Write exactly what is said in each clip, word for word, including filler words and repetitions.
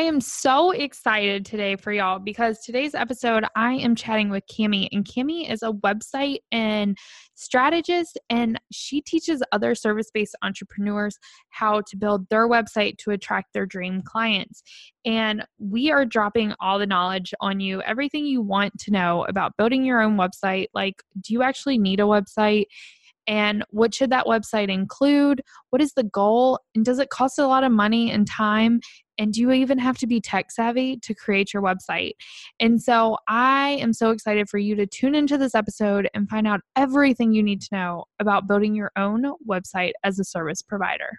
I am so excited today for y'all because today's episode, I am chatting with Cammy, and Cammy is a website and strategist, and she teaches other service-based entrepreneurs how to build their website to attract their dream clients. And we are dropping all the knowledge on you, everything you want to know about building your own website. Like, do you actually need a website? And what should that website include? What is the goal? And does it cost a lot of money and time? And do you even have to be tech savvy to create your website? And so I am so excited for you to tune into this episode and find out everything you need to know about building your own website as a service provider.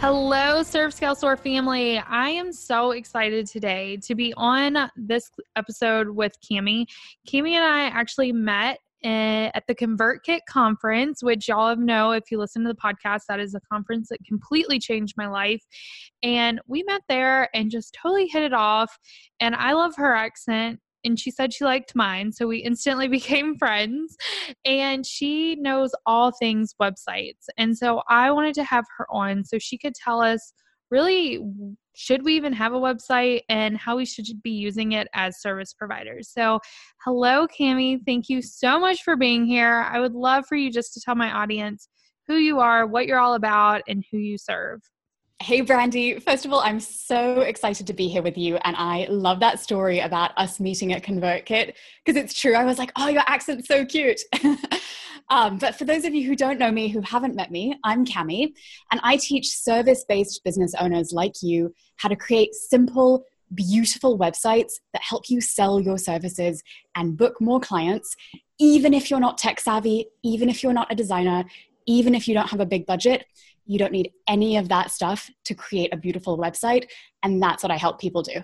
Hello, Serve Scale Soar family. I am so excited today to be on this episode with Cammy. Cammy and I actually met at the ConvertKit conference, which y'all have know if you listen to the podcast, that is a conference that completely changed my life. And we met there and just totally hit it off. And I love her accent. And she said she liked mine, so we instantly became friends, and she knows all things websites. And so I wanted to have her on so she could tell us, really, should we even have a website and how we should be using it as service providers. So hello, Cammy. Thank you so much for being here. I would love for you just to tell my audience who you are, what you're all about, and who you serve. Hey, Brandy. First of all, I'm so excited to be here with you. And I love that story about us meeting at ConvertKit because it's true. I was like, oh, your accent's so cute. um, but for those of you who don't know me, who haven't met me, I'm Cammy, and I teach service-based business owners like you how to create simple, beautiful websites that help you sell your services and book more clients, even if you're not tech savvy, even if you're not a designer, even if you don't have a big budget. You don't need any of that stuff to create a beautiful website. And that's what I help people do.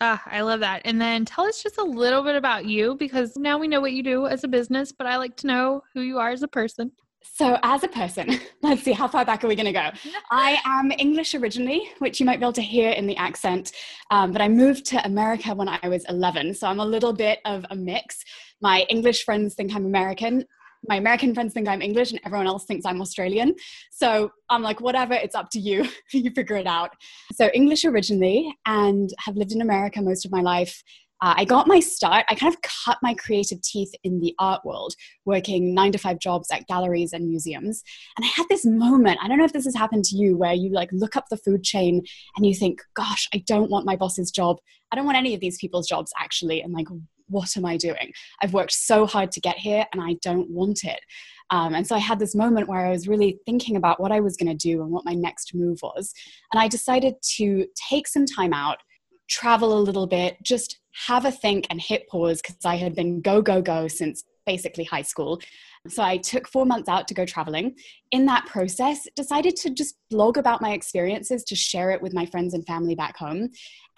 Ah, I love that. And then tell us just a little bit about you, because now we know what you do as a business, but I like to know who you are as a person. So as a person, let's see, how far back are we going to go? I am English originally, which you might be able to hear in the accent, um, but I moved to America when I was eleven. So I'm a little bit of a mix. My English friends think I'm American. My American friends think I'm English, and everyone else thinks I'm Australian. So I'm like, whatever, it's up to you. You figure it out. So English originally, and have lived in America most of my life. Uh, I got my start, I kind of cut my creative teeth in the art world, working nine to five jobs at galleries and museums. And I had this moment, I don't know if this has happened to you, where you like look up the food chain and you think, gosh, I don't want my boss's job. I don't want any of these people's jobs actually. And like, what am I doing? I've worked so hard to get here and I don't want it. Um, and so I had this moment where I was really thinking about what I was going to do and what my next move was. And I decided to take some time out, travel a little bit, just have a think and hit pause, because I had been go, go, go since basically high school. So I took four months out to go traveling. In that process, decided to just blog about my experiences to share it with my friends and family back home.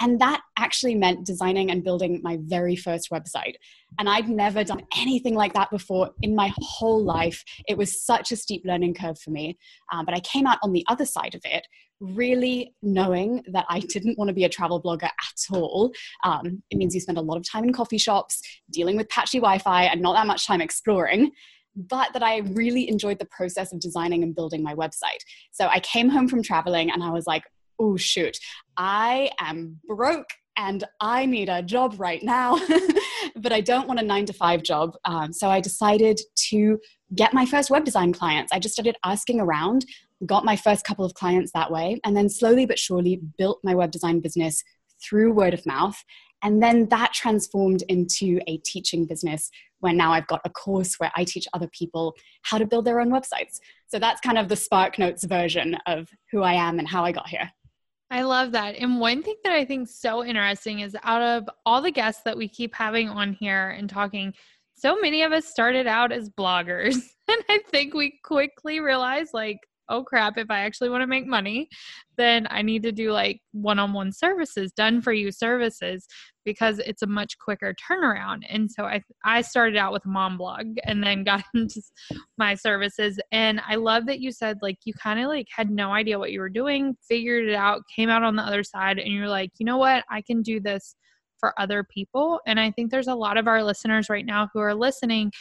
And that actually meant designing and building my very first website. And I'd never done anything like that before in my whole life. It was such a steep learning curve for me. Um, but I came out on the other side of it, really knowing that I didn't want to be a travel blogger at all. Um, it means you spend a lot of time in coffee shops, dealing with patchy Wi-Fi, and not that much time exploring. But that I really enjoyed the process of designing and building my website. So I came home from traveling and I was like, oh shoot, I am broke and I need a job right now, but I don't want a nine to five job. Um, so I decided to get my first web design clients. I just started asking around, got my first couple of clients that way, and then slowly but surely built my web design business through word of mouth. And then that transformed into a teaching business where now I've got a course where I teach other people how to build their own websites. So that's kind of the Spark Notes version of who I am and how I got here. I love that. And one thing that I think is so interesting is out of all the guests that we keep having on here and talking, so many of us started out as bloggers. And I think we quickly realized, like, oh crap, if I actually want to make money, then I need to do like one-on-one services, done for you services, because it's a much quicker turnaround. And so I, I started out with a mom blog and then got into my services. And I love that you said like, you kind of like had no idea what you were doing, figured it out, came out on the other side, and you're like, you know what, I can do this for other people. And I think there's a lot of our listeners right now who are listening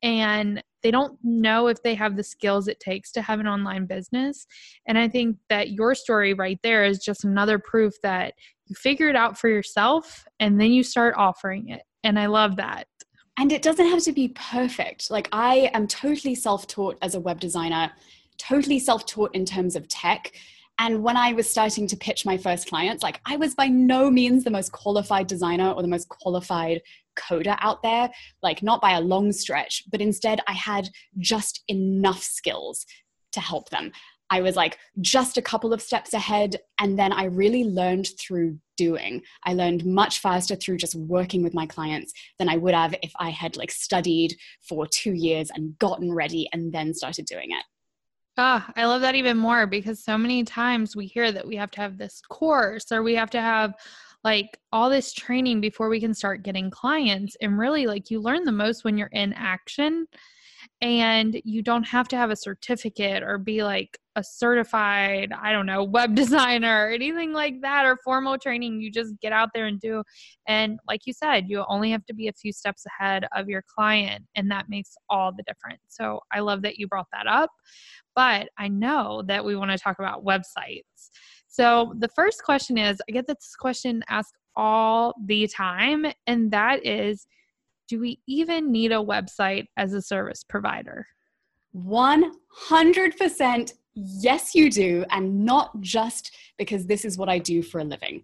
and they don't know if they have the skills it takes to have an online business. And I think that your story right there is just another proof that you figure it out for yourself and then you start offering it. And I love that. And it doesn't have to be perfect. Like, I am totally self-taught as a web designer, totally self-taught in terms of tech. And when I was starting to pitch my first clients, like, I was by no means the most qualified designer or the most qualified coder out there, like not by a long stretch, but instead I had just enough skills to help them. I was like just a couple of steps ahead. And then I really learned through doing. I learned much faster through just working with my clients than I would have if I had like studied for two years and gotten ready and then started doing it. Oh, I love that even more, because so many times we hear that we have to have this course or we have to have like all this training before we can start getting clients. And really, like, you learn the most when you're in action, and you don't have to have a certificate or be like a certified, I don't know, web designer or anything like that, or formal training. You just get out there and do. And like you said, you only have to be a few steps ahead of your client, and that makes all the difference. So I love that you brought that up, but I know that we want to talk about websites. So the first question is, I get this question asked all the time, and that is, do we even need a website as a service provider? one hundred percent yes, you do. And not just because this is what I do for a living.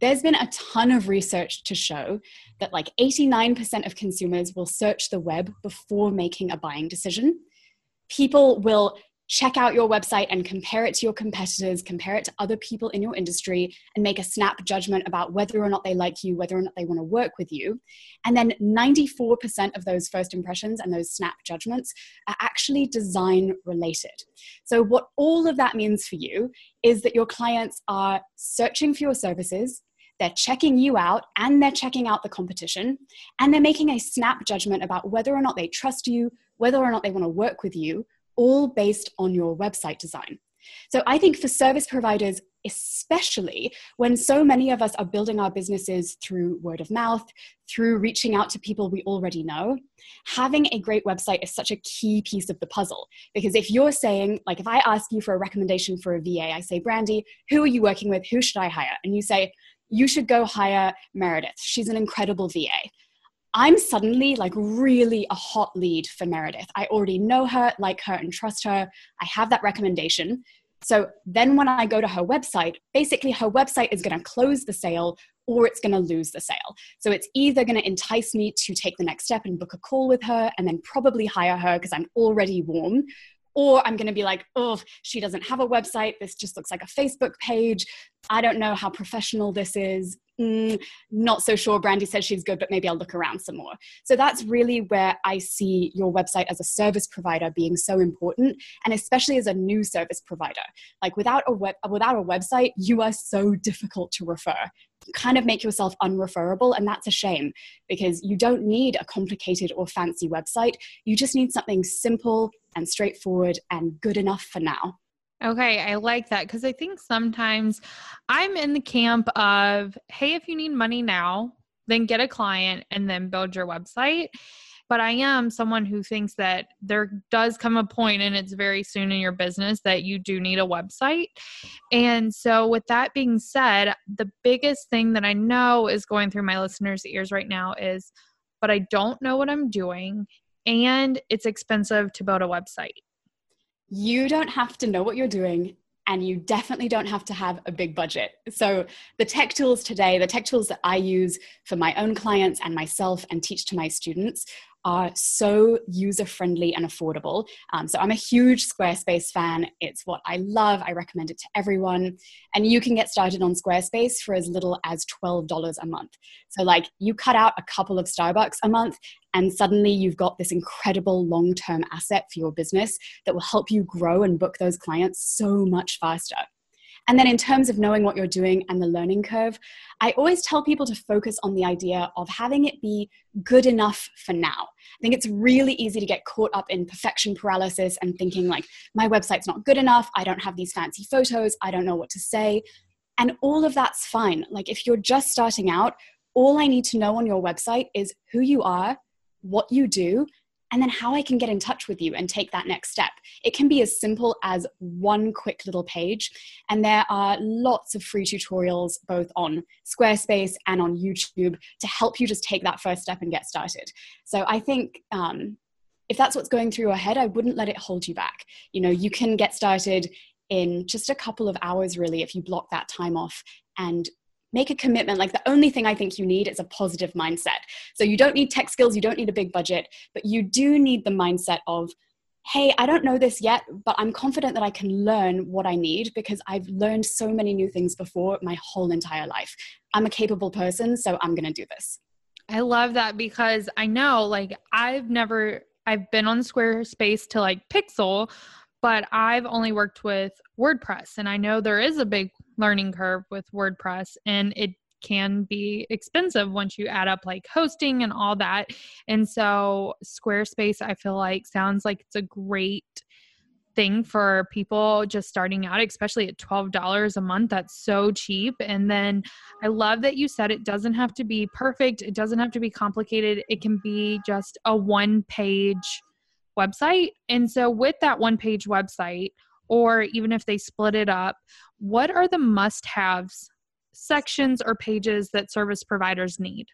There's been a ton of research to show that like eighty-nine percent of consumers will search the web before making a buying decision. People will check out your website and compare it to your competitors, compare it to other people in your industry, and make a snap judgment about whether or not they like you, whether or not they want to work with you. And then ninety-four percent of those first impressions and those snap judgments are actually design related. So what all of that means for you is that your clients are searching for your services, they're checking you out, and they're checking out the competition, and they're making a snap judgment about whether or not they trust you, whether or not they want to work with you, all based on your website design. So I think for service providers, especially when so many of us are building our businesses through word of mouth, through reaching out to people we already know, having a great website is such a key piece of the puzzle. Because if you're saying, like, if I ask you for a recommendation for a V A, I say, Brandy, who are you working with? Who should I hire? And you say, you should go hire Meredith. She's an incredible V A. I'm suddenly like really a hot lead for Meredith. I already know her, like her, and trust her. I have that recommendation. So then when I go to her website, basically her website is going to close the sale or it's going to lose the sale. So it's either going to entice me to take the next step and book a call with her and then probably hire her because I'm already warm, or I'm going to be like, oh, she doesn't have a website. This just looks like a Facebook page. I don't know how professional this is. Mm, not so sure. Brandy says she's good, but maybe I'll look around some more. So that's really where I see your website as a service provider being so important, and especially as a new service provider. Like, without a web, without a website, you are so difficult to refer. You kind of make yourself unreferable, and that's a shame, because you don't need a complicated or fancy website. You just need something simple and straightforward and good enough for now. Okay, I like that, because I think sometimes I'm in the camp of, hey, if you need money now, then get a client and then build your website. But I am someone who thinks that there does come a point, and it's very soon in your business, that you do need a website. And so with that being said, the biggest thing that I know is going through my listeners' ears right now is, but I don't know what I'm doing, and it's expensive to build a website. You don't have to know what you're doing, and you definitely don't have to have a big budget. So the tech tools today, the tech tools that I use for my own clients and myself and teach to my students are so user-friendly and affordable. Um, so I'm a huge Squarespace fan. It's what I love. I recommend it to everyone. And you can get started on Squarespace for as little as twelve dollars a month. So like you cut out a couple of Starbucks a month and suddenly you've got this incredible long-term asset for your business that will help you grow and book those clients so much faster. And then in terms of knowing what you're doing and the learning curve, I always tell people to focus on the idea of having it be good enough for now. I think it's really easy to get caught up in perfection paralysis and thinking like, my website's not good enough. I don't have these fancy photos. I don't know what to say. And all of that's fine. Like if you're just starting out, all I need to know on your website is who you are, what you do, and then how I can get in touch with you and take that next step. It can be as simple as one quick little page. And there are lots of free tutorials, both on Squarespace and on YouTube, to help you just take that first step and get started. So I think um, if that's what's going through your head, I wouldn't let it hold you back. You know, you can get started in just a couple of hours, really, if you block that time off and make a commitment. Like the only thing I think you need is a positive mindset. So you don't need tech skills, you don't need a big budget, but you do need the mindset of, hey, I don't know this yet, but I'm confident that I can learn what I need because I've learned so many new things before my whole entire life. I'm a capable person, so I'm gonna do this. I love that because I know like I've never, I've been on Squarespace to like Pixel, but I've only worked with WordPress and I know there is a big learning curve with WordPress and it can be expensive once you add up like hosting and all that. And so Squarespace, I feel like sounds like it's a great thing for people just starting out, especially at twelve dollars a month. That's so cheap. And then I love that you said it doesn't have to be perfect. It doesn't have to be complicated. It can be just a one page website. And so with that one page website, or even if they split it up, what are the must-haves, sections, or pages that service providers need?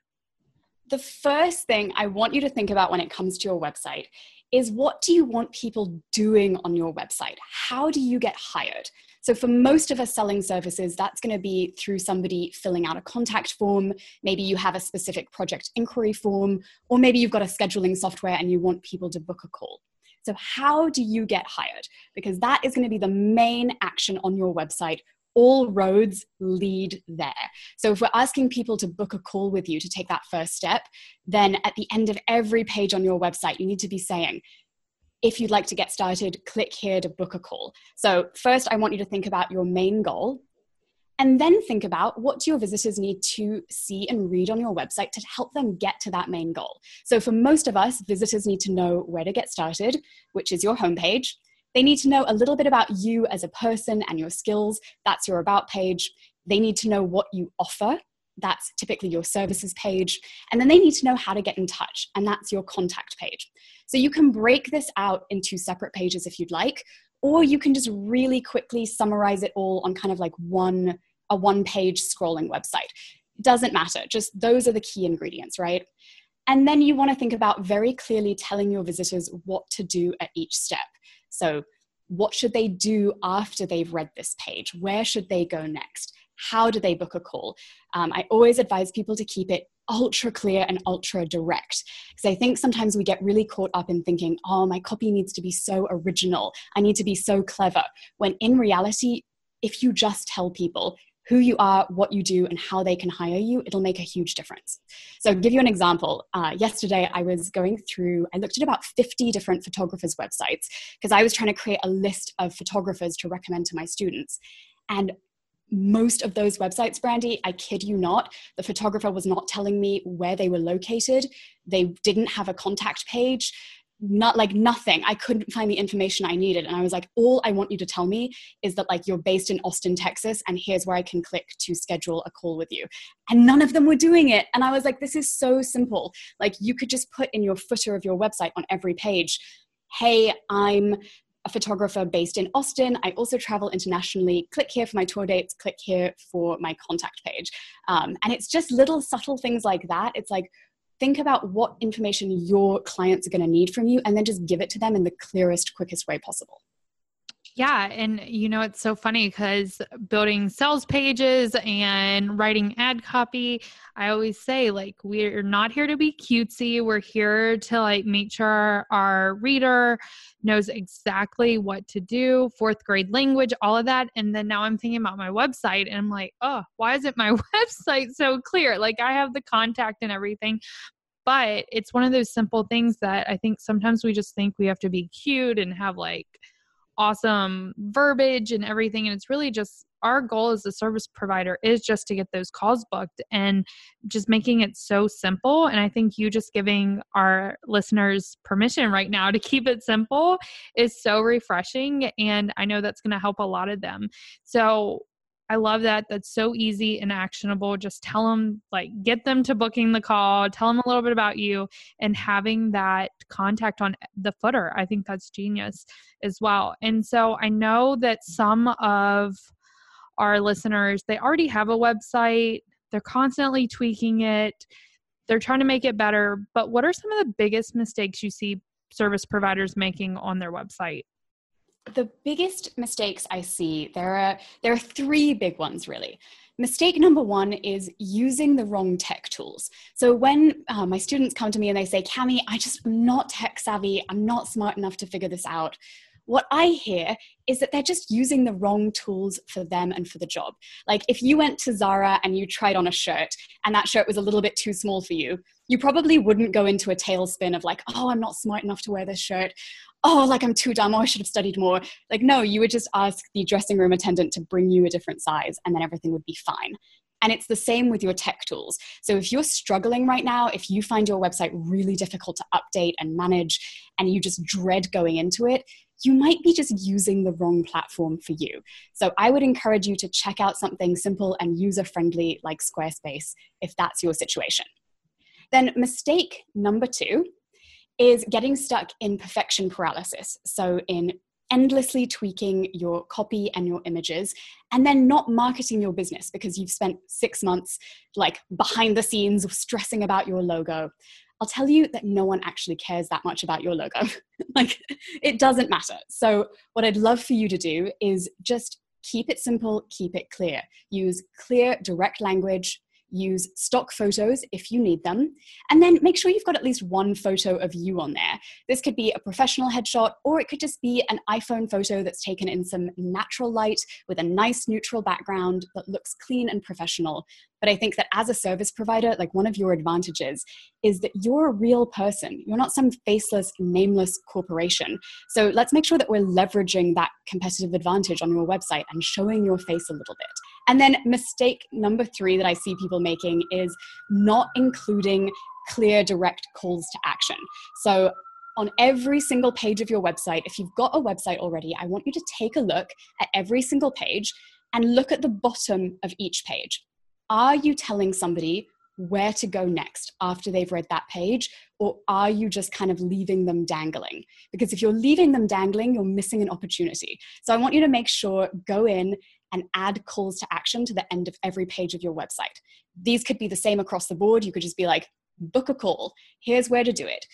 The first thing I want you to think about when it comes to your website is what do you want people doing on your website? How do you get hired? So for most of us selling services, that's going to be through somebody filling out a contact form. Maybe you have a specific project inquiry form, or maybe you've got a scheduling software and you want people to book a call. So how do you get hired? Because that is going to be the main action on your website. All roads lead there. So if we're asking people to book a call with you to take that first step, then at the end of every page on your website, you need to be saying, if you'd like to get started, click here to book a call. So first, I want you to think about your main goal. And then think about what do your visitors need to see and read on your website to help them get to that main goal. So for most of us, visitors need to know where to get started, which is your homepage. They need to know a little bit about you as a person and your skills. That's your about page. They need to know what you offer. That's typically your services page. And then they need to know how to get in touch. And that's your contact page. So you can break this out into separate pages if you'd like, or you can just really quickly summarize it all on kind of like one a one-page scrolling website. Doesn't matter, just those are the key ingredients, right? And then you want to think about very clearly telling your visitors what to do at each step. So what should they do after they've read this page? Where should they go next? How do they book a call? Um, I always advise people to keep it ultra clear and ultra direct. Because I think sometimes we get really caught up in thinking, oh, my copy needs to be so original. I need to be so clever. When in reality, if you just tell people who you are, what you do, and how they can hire you, it'll make a huge difference. So I'll give you an example. Uh, yesterday, I was going through, I looked at about fifty different photographers' websites because I was trying to create a list of photographers to recommend to my students. And most of those websites, Brandy, I kid you not, the photographer was not telling me where they were located. They didn't have a contact page. Not like nothing. I couldn't find the information I needed. And I was like, all I want you to tell me is that like you're based in Austin, Texas, and here's where I can click to schedule a call with you. And none of them were doing it. And I was like, this is so simple. Like you could just put in your footer of your website on every page, hey, I'm a photographer based in Austin. I also travel internationally. Click here for my tour dates, click here for my contact page. Um, and it's just little subtle things like that. It's like, think about what information your clients are going to need from you and then just give it to them in the clearest, quickest way possible. Yeah. And you know, it's so funny because building sales pages and writing ad copy, I always say like, we're not here to be cutesy. We're here to like make sure our reader knows exactly what to do, fourth grade language, all of that. And then now I'm thinking about my website and I'm like, oh, why isn't my website so clear? Like I have the contact and everything. But it's one of those simple things that I think sometimes we just think we have to be cute and have like awesome verbiage and everything. And it's really just our goal as a service provider is just to get those calls booked and just making it so simple. And I think you just giving our listeners permission right now to keep it simple is so refreshing. And I know that's going to help a lot of them. So I love that. That's so easy and actionable. Just tell them, like, get them to booking the call, tell them a little bit about you, and having that contact on the footer. I think that's genius as well. And so I know that some of our listeners, they already have a website. They're constantly tweaking it. They're trying to make it better. But what are some of the biggest mistakes you see service providers making on their website? The biggest mistakes I see, there are there are three big ones, really. Mistake number one is using the wrong tech tools. So when uh, my students come to me and they say, Cammy, I just am not tech savvy. I'm not smart enough to figure this out. What I hear is that they're just using the wrong tools for them and for the job. Like if you went to Zara and you tried on a shirt and that shirt was a little bit too small for you, you probably wouldn't go into a tailspin of like, oh, I'm not smart enough to wear this shirt. Oh, like I'm too dumb. Oh, I should have studied more. Like, no, you would just ask the dressing room attendant to bring you a different size and then everything would be fine. And it's the same with your tech tools. So if you're struggling right now, if you find your website really difficult to update and manage, and you just dread going into it, you might be just using the wrong platform for you. So I would encourage you to check out something simple and user-friendly like Squarespace, if that's your situation. Then mistake number two is getting stuck in perfection paralysis. So in endlessly tweaking your copy and your images, and then not marketing your business because you've spent six months like behind the scenes stressing about your logo. I'll tell you that no one actually cares that much about your logo. Like it doesn't matter. So what I'd love for you to do is just keep it simple, keep it clear. Use clear, direct language, use stock photos if you need them, and then make sure you've got at least one photo of you on there. This could be a professional headshot, or it could just be an iPhone photo that's taken in some natural light with a nice neutral background that looks clean and professional. But I think that as a service provider, like one of your advantages is that you're a real person. You're not some faceless, nameless corporation. So let's make sure that we're leveraging that competitive advantage on your website and showing your face a little bit. And then mistake number three that I see people making is not including clear, direct calls to action. So on every single page of your website, if you've got a website already, I want you to take a look at every single page and look at the bottom of each page. Are you telling somebody where to go next after they've read that page, or are you just kind of leaving them dangling? Because if you're leaving them dangling, you're missing an opportunity. So I want you to make sure, go in and add calls to action to the end of every page of your website. These could be the same across the board. You could just be like, book a call. Here's where to do it.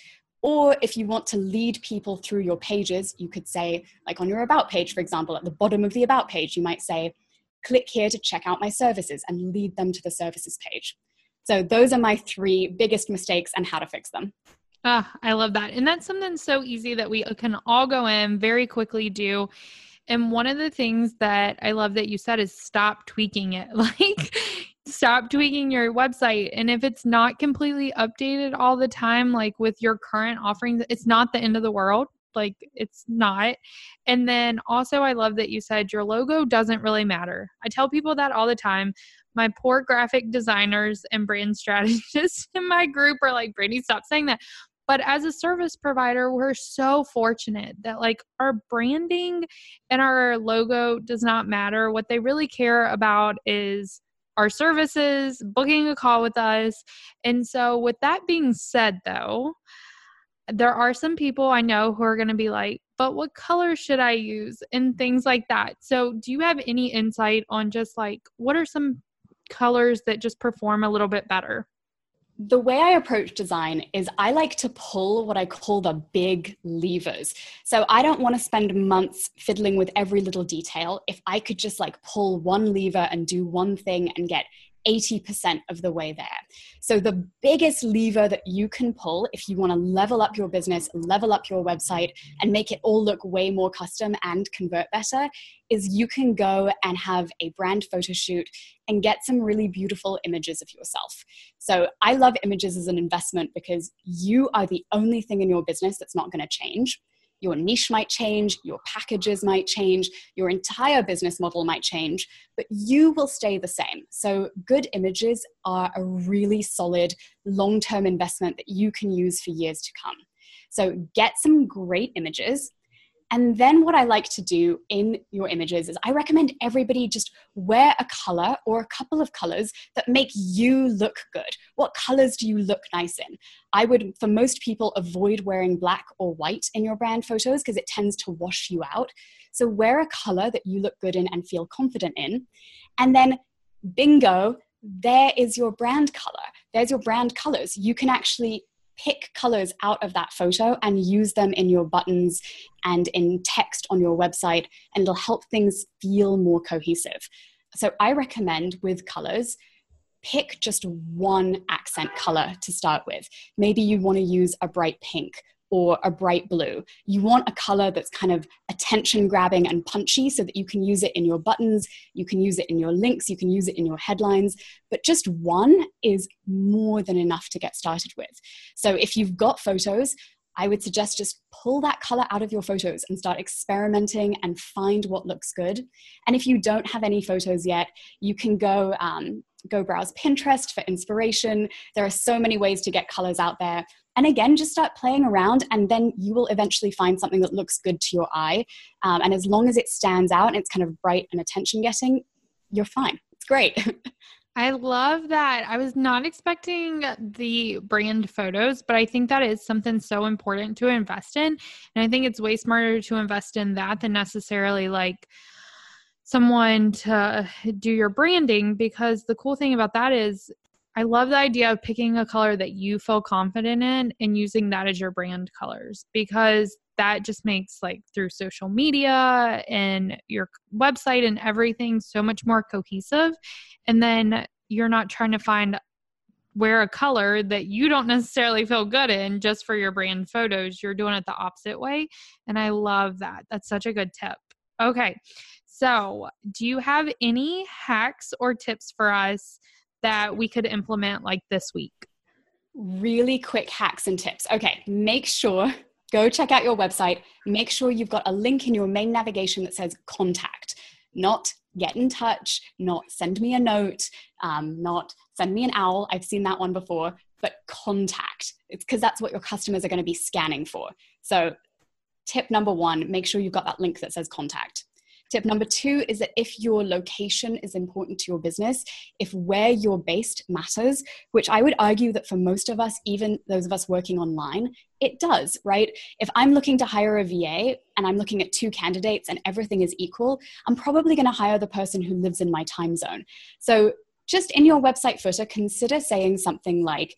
Or if you want to lead people through your pages, you could say, like on your about page, for example, at the bottom of the about page, you might say, click here to check out my services, and lead them to the services page. So those are my three biggest mistakes and how to fix them. Ah, I love that. And that's something so easy that we can all go in very quickly do. And one of the things that I love that you said is stop tweaking it. Like stop tweaking your website. And if it's not completely updated all the time, like with your current offerings, it's not the end of the world. Like it's not. And then also I love that you said your logo doesn't really matter. I tell people that all the time. My poor graphic designers and brand strategists in my group are like, Brittany, stop saying that. But as a service provider, we're so fortunate that like our branding and our logo does not matter. What they really care about is our services, booking a call with us. And so with that being said though, there are some people I know who are going to be like, but what color should I use? And things like that. So do you have any insight on just like, what are some colors that just perform a little bit better? The way I approach design is I like to pull what I call the big levers. So I don't want to spend months fiddling with every little detail. If I could just like pull one lever and do one thing and get eighty percent of the way there. So the biggest lever that you can pull if you want to level up your business, level up your website, and make it all look way more custom and convert better is you can go and have a brand photo shoot and get some really beautiful images of yourself. So I love images as an investment because you are the only thing in your business that's not going to change. Your niche might change, your packages might change, your entire business model might change, but you will stay the same. So good images are a really solid long-term investment that you can use for years to come. So get some great images. And then what I like to do in your images is I recommend everybody just wear a color or a couple of colors that make you look good. What colors do you look nice in? I would, for most people, avoid wearing black or white in your brand photos because it tends to wash you out. So wear a color that you look good in and feel confident in. And then bingo, there is your brand color. There's your brand colors. You can actually pick colors out of that photo and use them in your buttons and in text on your website, and it'll help things feel more cohesive. So I recommend with colors, pick just one accent color to start with. Maybe you want to use a bright pink or a bright blue. You want a color that's kind of attention grabbing and punchy so that you can use it in your buttons, you can use it in your links, you can use it in your headlines, but just one is more than enough to get started with. So if you've got photos, I would suggest just pull that color out of your photos and start experimenting and find what looks good. And if you don't have any photos yet, you can go, um, go browse Pinterest for inspiration. There are so many ways to get colors out there. And again, just start playing around and then you will eventually find something that looks good to your eye. Um, and as long as it stands out and it's kind of bright and attention getting, you're fine. It's great. I love that. I was not expecting the brand photos, but I think that is something so important to invest in. And I think it's way smarter to invest in that than necessarily like someone to do your branding, because the cool thing about that is I love the idea of picking a color that you feel confident in and using that as your brand colors, because that just makes like through social media and your website and everything so much more cohesive. And then you're not trying to find wear a color that you don't necessarily feel good in just for your brand photos. You're doing it the opposite way. And I love that. That's such a good tip. Okay. So do you have any hacks or tips for us that we could implement like this week? Really quick hacks and tips. Okay, make sure, go check out your website. Make sure you've got a link in your main navigation that says contact, not get in touch, not send me a note, um, not send me an owl. I've seen that one before, but contact. It's because that's what your customers are going to be scanning for. So tip number one, make sure you've got that link that says contact. Tip number two is that if your location is important to your business, if where you're based matters, which I would argue that for most of us, even those of us working online, it does, right? If I'm looking to hire a V A and I'm looking at two candidates and everything is equal, I'm probably going to hire the person who lives in my time zone. So just in your website footer, consider saying something like,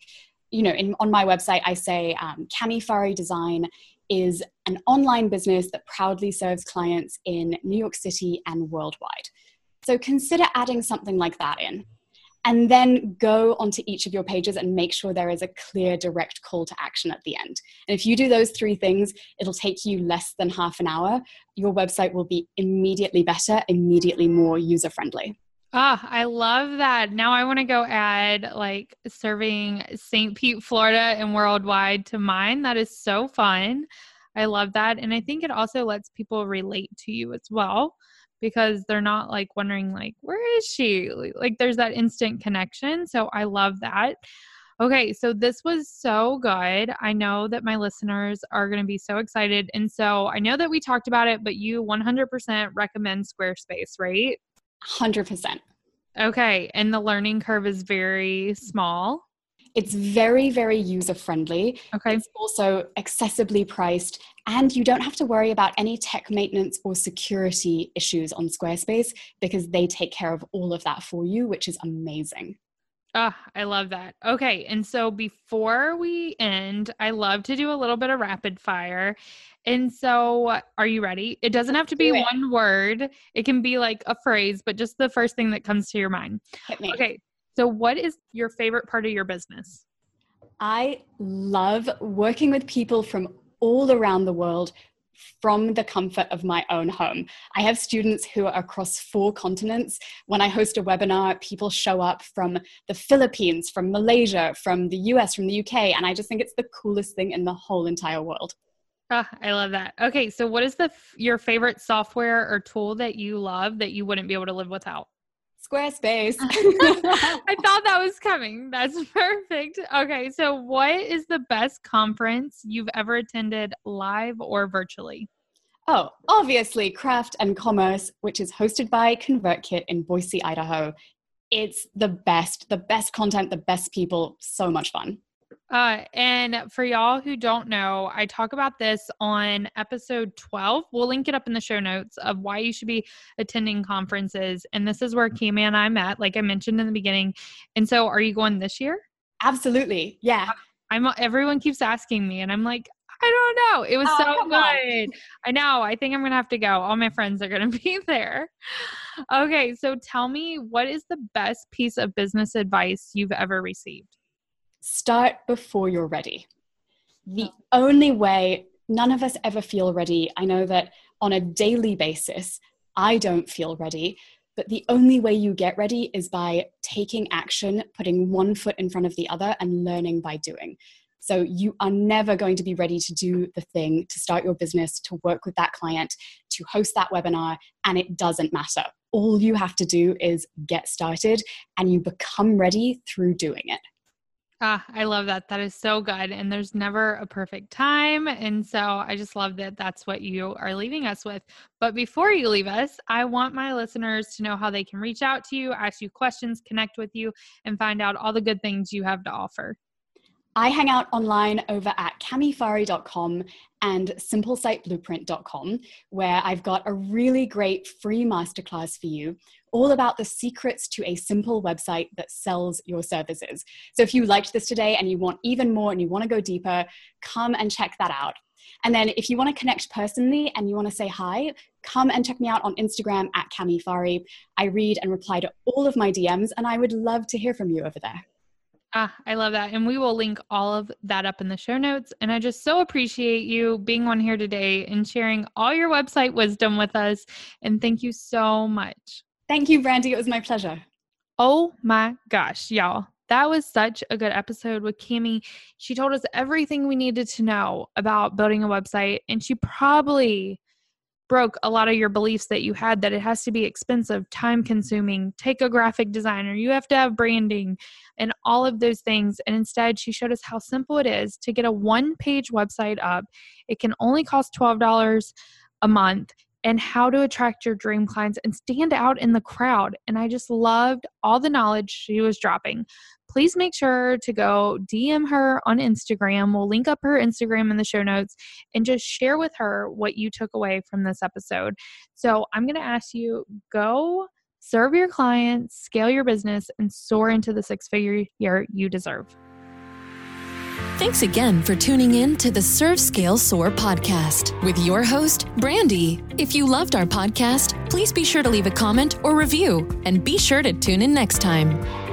you know, in, on my website, I say um, Camifari Design is an online business that proudly serves clients in New York City and worldwide. So consider adding something like that in. And then go onto each of your pages and make sure there is a clear, direct call to action at the end. And if you do those three things, it'll take you less than half an hour. Your website will be immediately better, immediately more user-friendly. Ah, oh, I love that. Now I want to go add like serving Saint Pete, Florida and worldwide to mine. That is so fun. I love that. And I think it also lets people relate to you as well, because they're not like wondering like, where is she? Like there's that instant connection. So I love that. Okay. So this was so good. I know that my listeners are going to be so excited. And so I know that we talked about it, but you one hundred percent recommend Squarespace, right? one hundred percent. Okay. And the learning curve is very small. It's very, very user-friendly. Okay. It's also accessibly priced, and you don't have to worry about any tech maintenance or security issues on Squarespace because they take care of all of that for you, which is amazing. Oh, I love that. Okay. And so before we end, I love to do a little bit of rapid fire. And so are you ready? It doesn't have to be one word. It can be like a phrase, but just the first thing that comes to your mind. Hit me. Okay. So what is your favorite part of your business? I love working with people from all around the world from the comfort of my own home. I have students who are across four continents. When I host a webinar, people show up from the Philippines, from Malaysia, from the U S, from the U K, and I just think it's the coolest thing in the whole entire world. Ah, I love that. Okay, so what is the your favorite software or tool that you love that you wouldn't be able to live without? Squarespace. I thought that was coming. That's perfect. Okay. So what is the best conference you've ever attended live or virtually? Oh, obviously Craft and Commerce, which is hosted by ConvertKit in Boise, Idaho. It's the best, the best content, the best people. So much fun. Uh, and for y'all who don't know, I talk about this on episode twelve. We'll link it up in the show notes of why you should be attending conferences. And this is where Cammy and I met, like I mentioned in the beginning. And so are you going this year? Absolutely. Yeah. I'm, everyone keeps asking me and I'm like, I don't know. It was oh, so good. On. I know. I think I'm going to have to go. All my friends are going to be there. Okay. So tell me, what is the best piece of business advice you've ever received? Start before you're ready. The only way, none of us ever feel ready. I know that on a daily basis, I don't feel ready, but the only way you get ready is by taking action, putting one foot in front of the other and learning by doing. So you are never going to be ready to do the thing, to start your business, to work with that client, to host that webinar, and it doesn't matter. All you have to do is get started and you become ready through doing it. Ah, I love that. That is so good. And there's never a perfect time. And so I just love that that's what you are leaving us with. But before you leave us, I want my listeners to know how they can reach out to you, ask you questions, connect with you, and find out all the good things you have to offer. I hang out online over at camifari dot com and simple site blueprint dot com, where I've got a really great free masterclass for you, all about the secrets to a simple website that sells your services. So if you liked this today and you want even more and you want to go deeper, come and check that out. And then if you want to connect personally and you want to say hi, come and check me out on Instagram at Camifari. I read and reply to all of my D Ms, and I would love to hear from you over there. Ah, I love that. And we will link all of that up in the show notes. And I just so appreciate you being on here today and sharing all your website wisdom with us. And thank you so much. Thank you, Brandy. It was my pleasure. Oh my gosh, y'all. That was such a good episode with Cammy. She told us everything we needed to know about building a website. And she probably broke a lot of your beliefs that you had, that it has to be expensive, time consuming, take a graphic designer, you have to have branding and all of those things. And instead she showed us how simple it is to get a one page website up. It can only cost twelve dollars a month, and how to attract your dream clients and stand out in the crowd. And I just loved all the knowledge she was dropping. Please make sure to go D M her on Instagram. We'll link up her Instagram in the show notes and just share with her what you took away from this episode. So I'm going to ask you, go serve your clients, scale your business, and soar into the six-figure year you deserve. Thanks again for tuning in to the Serve Scale Soar podcast with your host, Brandy. If you loved our podcast, please be sure to leave a comment or review, and be sure to tune in next time.